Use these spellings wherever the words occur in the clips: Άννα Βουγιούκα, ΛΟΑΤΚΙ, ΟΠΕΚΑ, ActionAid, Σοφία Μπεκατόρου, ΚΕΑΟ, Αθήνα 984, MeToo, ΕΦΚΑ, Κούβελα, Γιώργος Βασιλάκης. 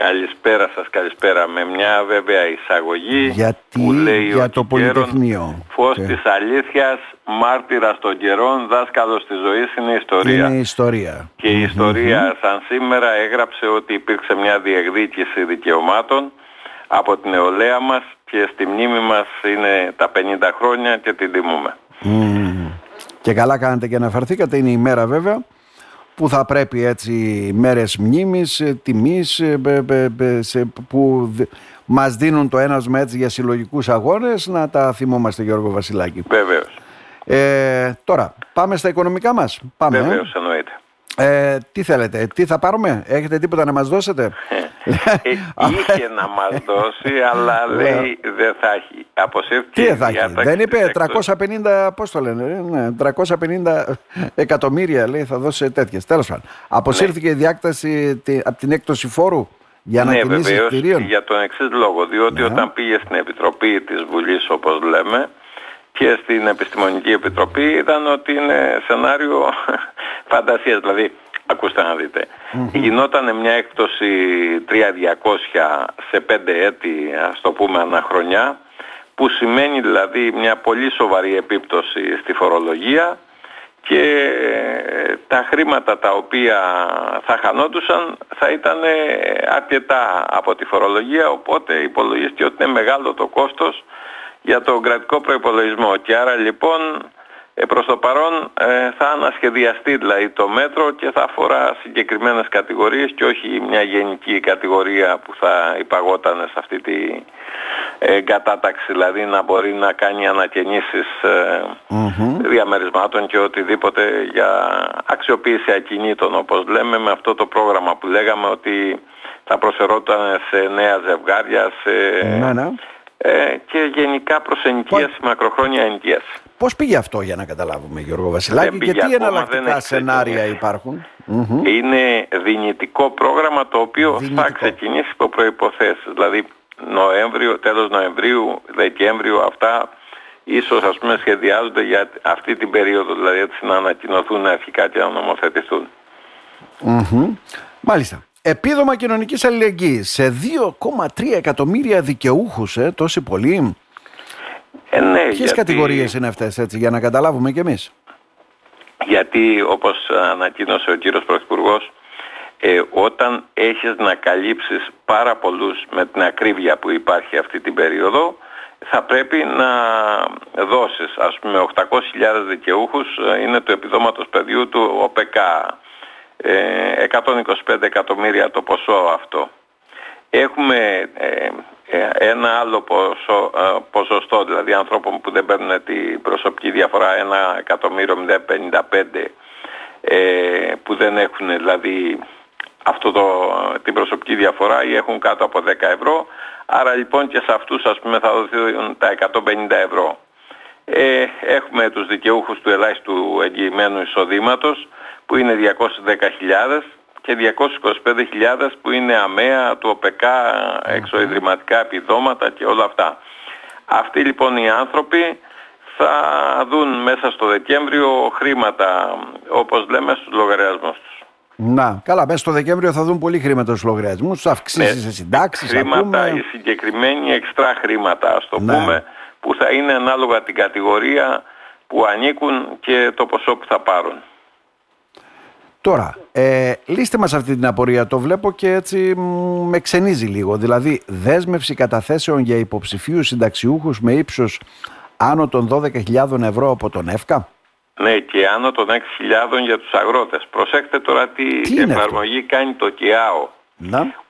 Καλησπέρα σας, καλησπέρα. Με μια βέβαια εισαγωγή που λέει για το Πολυτεχνείο. Φως της αλήθειας, μάρτυρας των καιρών, δάσκαλος της ζωής είναι η ιστορία. Είναι η ιστορία. Και η ιστορία σαν σήμερα έγραψε ότι υπήρξε μια διεκδίκηση δικαιωμάτων από την νεολαία μας και στη μνήμη μας είναι τα 50 χρόνια και την τιμούμε. Και καλά κάνετε και αναφερθήκατε, είναι η μέρα βέβαια που θα πρέπει έτσι μέρες μνήμης, τιμής, που μας δίνουν το ένασμα έτσι για συλλογικούς αγώνες, να τα θυμόμαστε, Γιώργο Βασιλάκη. Βεβαίως. Τώρα, πάμε στα οικονομικά μας. Πάμε, βεβαίως, εννοείται. Τι θέλετε, τι θα πάρουμε, έχετε τίποτα να μας δώσετε? Είχε να μας δώσει, αλλά λέει δεν θα έχει. Τι δεν θα έχει, δεν είπε 350, πώς το λένε, 350 εκατομμύρια λέει θα δώσει τέτοιες. Τέλος πάντων, αποσύρθηκε η διάκταση από την έκπτωση φόρου για να κινήσει κτηρίων. Για τον εξής λόγο, διότι όταν πήγε στην Επιτροπή της Βουλής, όπως λέμε, και στην Επιστημονική Επιτροπή, ήταν ότι είναι σενάριο φαντασίας. Δηλαδή, ακούστε να δείτε, γινόταν μια έκπτωση 3.200 σε 5 έτη, ας το πούμε, αναχρονιά, που σημαίνει δηλαδή μια πολύ σοβαρή επίπτωση στη φορολογία και τα χρήματα τα οποία θα χανόντουσαν θα ήταν αρκετά από τη φορολογία, οπότε υπολογιστεί ότι είναι μεγάλο το κόστος για τον κρατικό προϋπολογισμό. Και άρα λοιπόν προς το παρόν θα ανασχεδιαστεί δηλαδή το μέτρο και θα αφορά συγκεκριμένες κατηγορίες και όχι μια γενική κατηγορία που θα υπαγόταν σε αυτή την κατάταξη, δηλαδή να μπορεί να κάνει ανακαινήσεις διαμερισμάτων και οτιδήποτε για αξιοποίηση ακινήτων, όπως λέμε, με αυτό το πρόγραμμα που λέγαμε ότι θα προσφερόταν σε νέα ζευγάρια, σε... και γενικά προς ενοικίαση, μακροχρόνια ενοικίαση. Πώς πήγε αυτό, για να καταλάβουμε, Γιώργο Βασιλάκη, και τι εναλλακτικά σενάρια υπάρχουν? Είναι δυνητικό πρόγραμμα, το οποίο θα ξεκινήσει υπό προϋποθέσεις. Δηλαδή Νοέμβριο, τέλος Νοεμβρίου, Δεκέμβριο, αυτά ίσως ας πούμε σχεδιάζονται για αυτή την περίοδο, δηλαδή έτσι να ανακοινωθούν αρχικά και να νομοθετηθούν. Μάλιστα. Επίδομα κοινωνικής αλληλεγγύης σε 2,3 εκατομμύρια δικαιούχους, τόσοι πολλοί. Ναι, ποιες κατηγορίες είναι αυτές, έτσι, για να καταλάβουμε κι εμείς? Γιατί όπως ανακοίνωσε ο κύριος Πρωθυπουργός, όταν έχεις να καλύψεις πάρα πολλούς με την ακρίβεια που υπάρχει αυτή την περίοδο, θα πρέπει να δώσεις, ας πούμε, 800.000 δικαιούχους είναι του επιδόματος παιδιού του ΟΠΕΚΑ. 125 εκατομμύρια το ποσό αυτό. Έχουμε ένα άλλο ποσοστό, δηλαδή ανθρώπων που δεν παίρνουν την προσωπική διαφορά, 1.055.000 που δεν έχουν δηλαδή αυτό την προσωπική διαφορά ή έχουν κάτω από 10 ευρώ. Άρα λοιπόν και σε αυτούς, ας πούμε, θα δοθούν τα 150 ευρώ. Έχουμε τους δικαιούχους του ελάχιστου εγγυημένου εισοδήματος που είναι 210.000 και 225.000 που είναι αμαία του ΟΠΕΚΑ, εξοειδηματικά επιδόματα και όλα αυτά. Αυτοί λοιπόν οι άνθρωποι θα δουν μέσα στο Δεκέμβριο χρήματα, όπως λέμε, στους λογαριασμούς τους. Να, καλά, μέσα στο Δεκέμβριο θα δουν πολύ χρήματα στους λογαριασμούς, τους αυξήσεις σε συντάξεις. Χρήματα, οι συγκεκριμένοι εξτρά χρήματα, ας το πούμε, που θα είναι ανάλογα την κατηγορία που ανήκουν και το ποσό που θα πάρουν. Τώρα, λύστε μας αυτή την απορία, το βλέπω και έτσι με ξενίζει λίγο. Δηλαδή, δέσμευση καταθέσεων για υποψηφίους συνταξιούχους με ύψος άνω των 12.000 ευρώ από τον ΕΦΚΑ. Ναι, και άνω των 6.000 για τους αγρότες. Προσέξτε τώρα τι εφαρμογή κάνει το ΚΕΑΟ.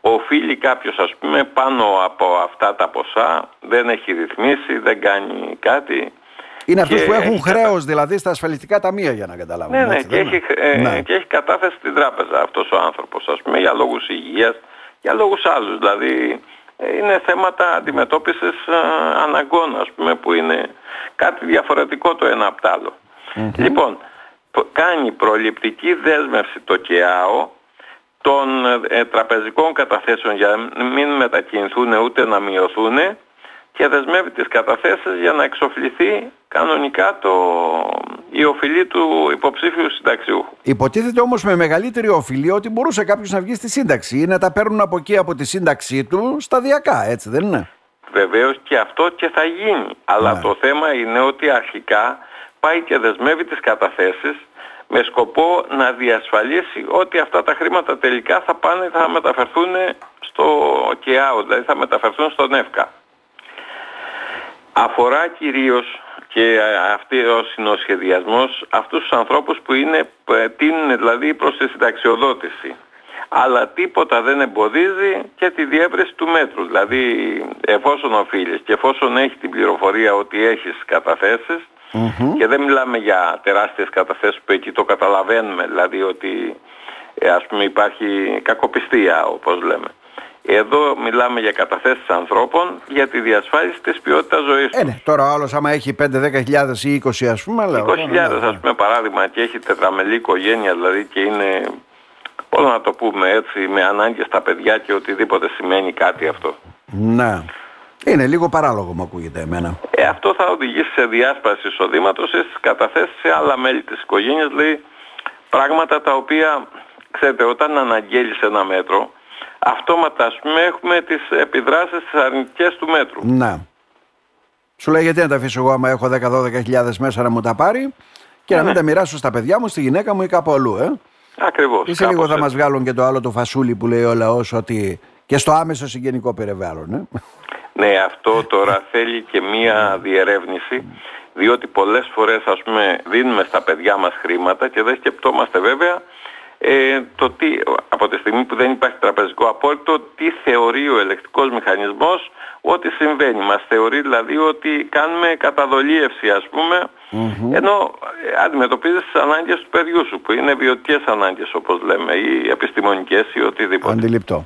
Οφείλει κάποιος, ας πούμε, πάνω από αυτά τα ποσά, δεν έχει ρυθμίσει, δεν κάνει κάτι. Είναι αυτούς που έχουν χρέος δηλαδή στα ασφαλιστικά ταμεία, για να καταλάβουμε. Ναι, έτσι, και έχει κατάθεση στην τράπεζα αυτός ο άνθρωπος, ας πούμε, για λόγους υγείας, για λόγους άλλους. Δηλαδή είναι θέματα αντιμετώπισης αναγκών, ας πούμε, που είναι κάτι διαφορετικό το ένα από το άλλο. Λοιπόν, κάνει προληπτική δέσμευση το ΚΕΑΟ των τραπεζικών καταθέσεων για να μην μετακινηθούν ούτε να μειωθούν και δεσμεύει τις καταθέσεις για να εξοφληθεί κανονικά η οφειλή του υποψήφιου συνταξιούχου. Υποτίθεται όμως με μεγαλύτερη οφειλή ότι μπορούσε κάποιος να βγει στη σύνταξη ή να τα παίρνουν από εκεί από τη σύνταξή του σταδιακά, έτσι δεν είναι? Βεβαίως και αυτό και θα γίνει. Αλλά το θέμα είναι ότι αρχικά πάει και δεσμεύει τις καταθέσεις με σκοπό να διασφαλίσει ότι αυτά τα χρήματα τελικά θα πάνε, θα μεταφερθούν στο ΚΕΑΟ, δηλαδή θα μεταφερθούν στον ΕΦΚΑ. Αφορά κυρίως και αυτή ο συνοσχεδιασμός αυτούς τους ανθρώπους που είναι, τείνουν δηλαδή προς τη συνταξιοδότηση. Αλλά τίποτα δεν εμποδίζει και τη διεύρυνση του μέτρου. Δηλαδή εφόσον οφείλεις και εφόσον έχει την πληροφορία ότι έχεις καταθέσεις, και δεν μιλάμε για τεράστιες καταθέσεις που εκεί το καταλαβαίνουμε, δηλαδή ότι ας πούμε υπάρχει κακοπιστία όπως λέμε. Εδώ μιλάμε για καταθέσεις ανθρώπων για τη διασφάλιση της ποιότητας ζωής τους. Τώρα άλλος άμα έχει 5-10 χιλιάδες ή 20 ας πούμε. 20 χιλιάδες ας πούμε παράδειγμα και έχει τετραμελή οικογένεια δηλαδή και είναι, πώς να το πούμε έτσι, με ανάγκες στα παιδιά και οτιδήποτε σημαίνει κάτι αυτό. Ναι. Είναι λίγο παράλογο μου ακούγεται εμένα. Αυτό θα οδηγήσει σε διάσπαση εισοδήματος ή στις καταθέσεις σε άλλα μέλη της οικογένειας, δηλαδή πράγματα τα οποία, ξέρετε, όταν αναγγέλεις ένα μέτρο, αυτόματα ας πούμε έχουμε τις επιδράσεις τις αρνητικές του μέτρου. Να. Σου λέει γιατί να τα αφήσω εγώ άμα έχω 10-12 χιλιάδες μέσα να μου τα πάρει και να μην τα μοιράσω στα παιδιά μου, στη γυναίκα μου ή κάπου αλλού, Ακριβώς. Είσαι λίγο θα μας βγάλουν και το άλλο το φασούλι που λέει ο λαός ότι και στο άμεσο συγγενικό περιβάλλον, Ναι, αυτό τώρα θέλει και μία διερεύνηση, διότι πολλές φορές ας πούμε δίνουμε στα παιδιά μας χρήματα και δεν σκεπτόμαστε βέβαια το τι, από τη στιγμή που δεν υπάρχει τραπεζικό απόρριτο, τι θεωρεί ο ελεκτικός μηχανισμός ότι συμβαίνει. Μας θεωρεί δηλαδή ότι κάνουμε καταδολίευση ας πούμε, ενώ αντιμετωπίζεις τις ανάγκες του παιδιού σου που είναι βιωτικές ανάγκες όπως λέμε ή επιστημονικές ή οτιδήποτε. Αντιληπτό.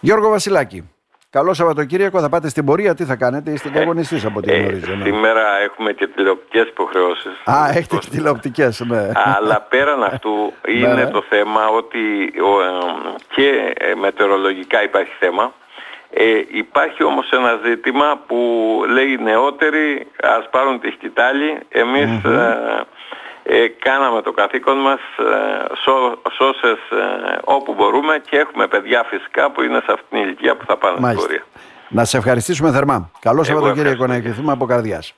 Γιώργο Βασιλάκη, καλό Σαββατοκύριακο. Θα πάτε στην πορεία, τι θα κάνετε, είστε και αγωνιστής από την γνωρίζω. Σήμερα έχουμε και τηλεοπτικές υποχρεώσεις. Έχετε και τηλεοπτικές, ναι. Αλλά πέραν αυτού είναι το θέμα ότι και μετεωρολογικά υπάρχει θέμα. Υπάρχει όμως ένα ζήτημα που λέει οι νεότεροι ας πάρουν τη σκυτάλη. Εμείς κάναμε το καθήκον μας, σώσες όπου μπορούμε και έχουμε παιδιά φυσικά που είναι σε αυτήν την ηλικία που θα πάνε στην πορεία. Να σε ευχαριστήσουμε θερμά. Καλό Σαββατοκύριακο να ευχηθούμε από καρδιάς.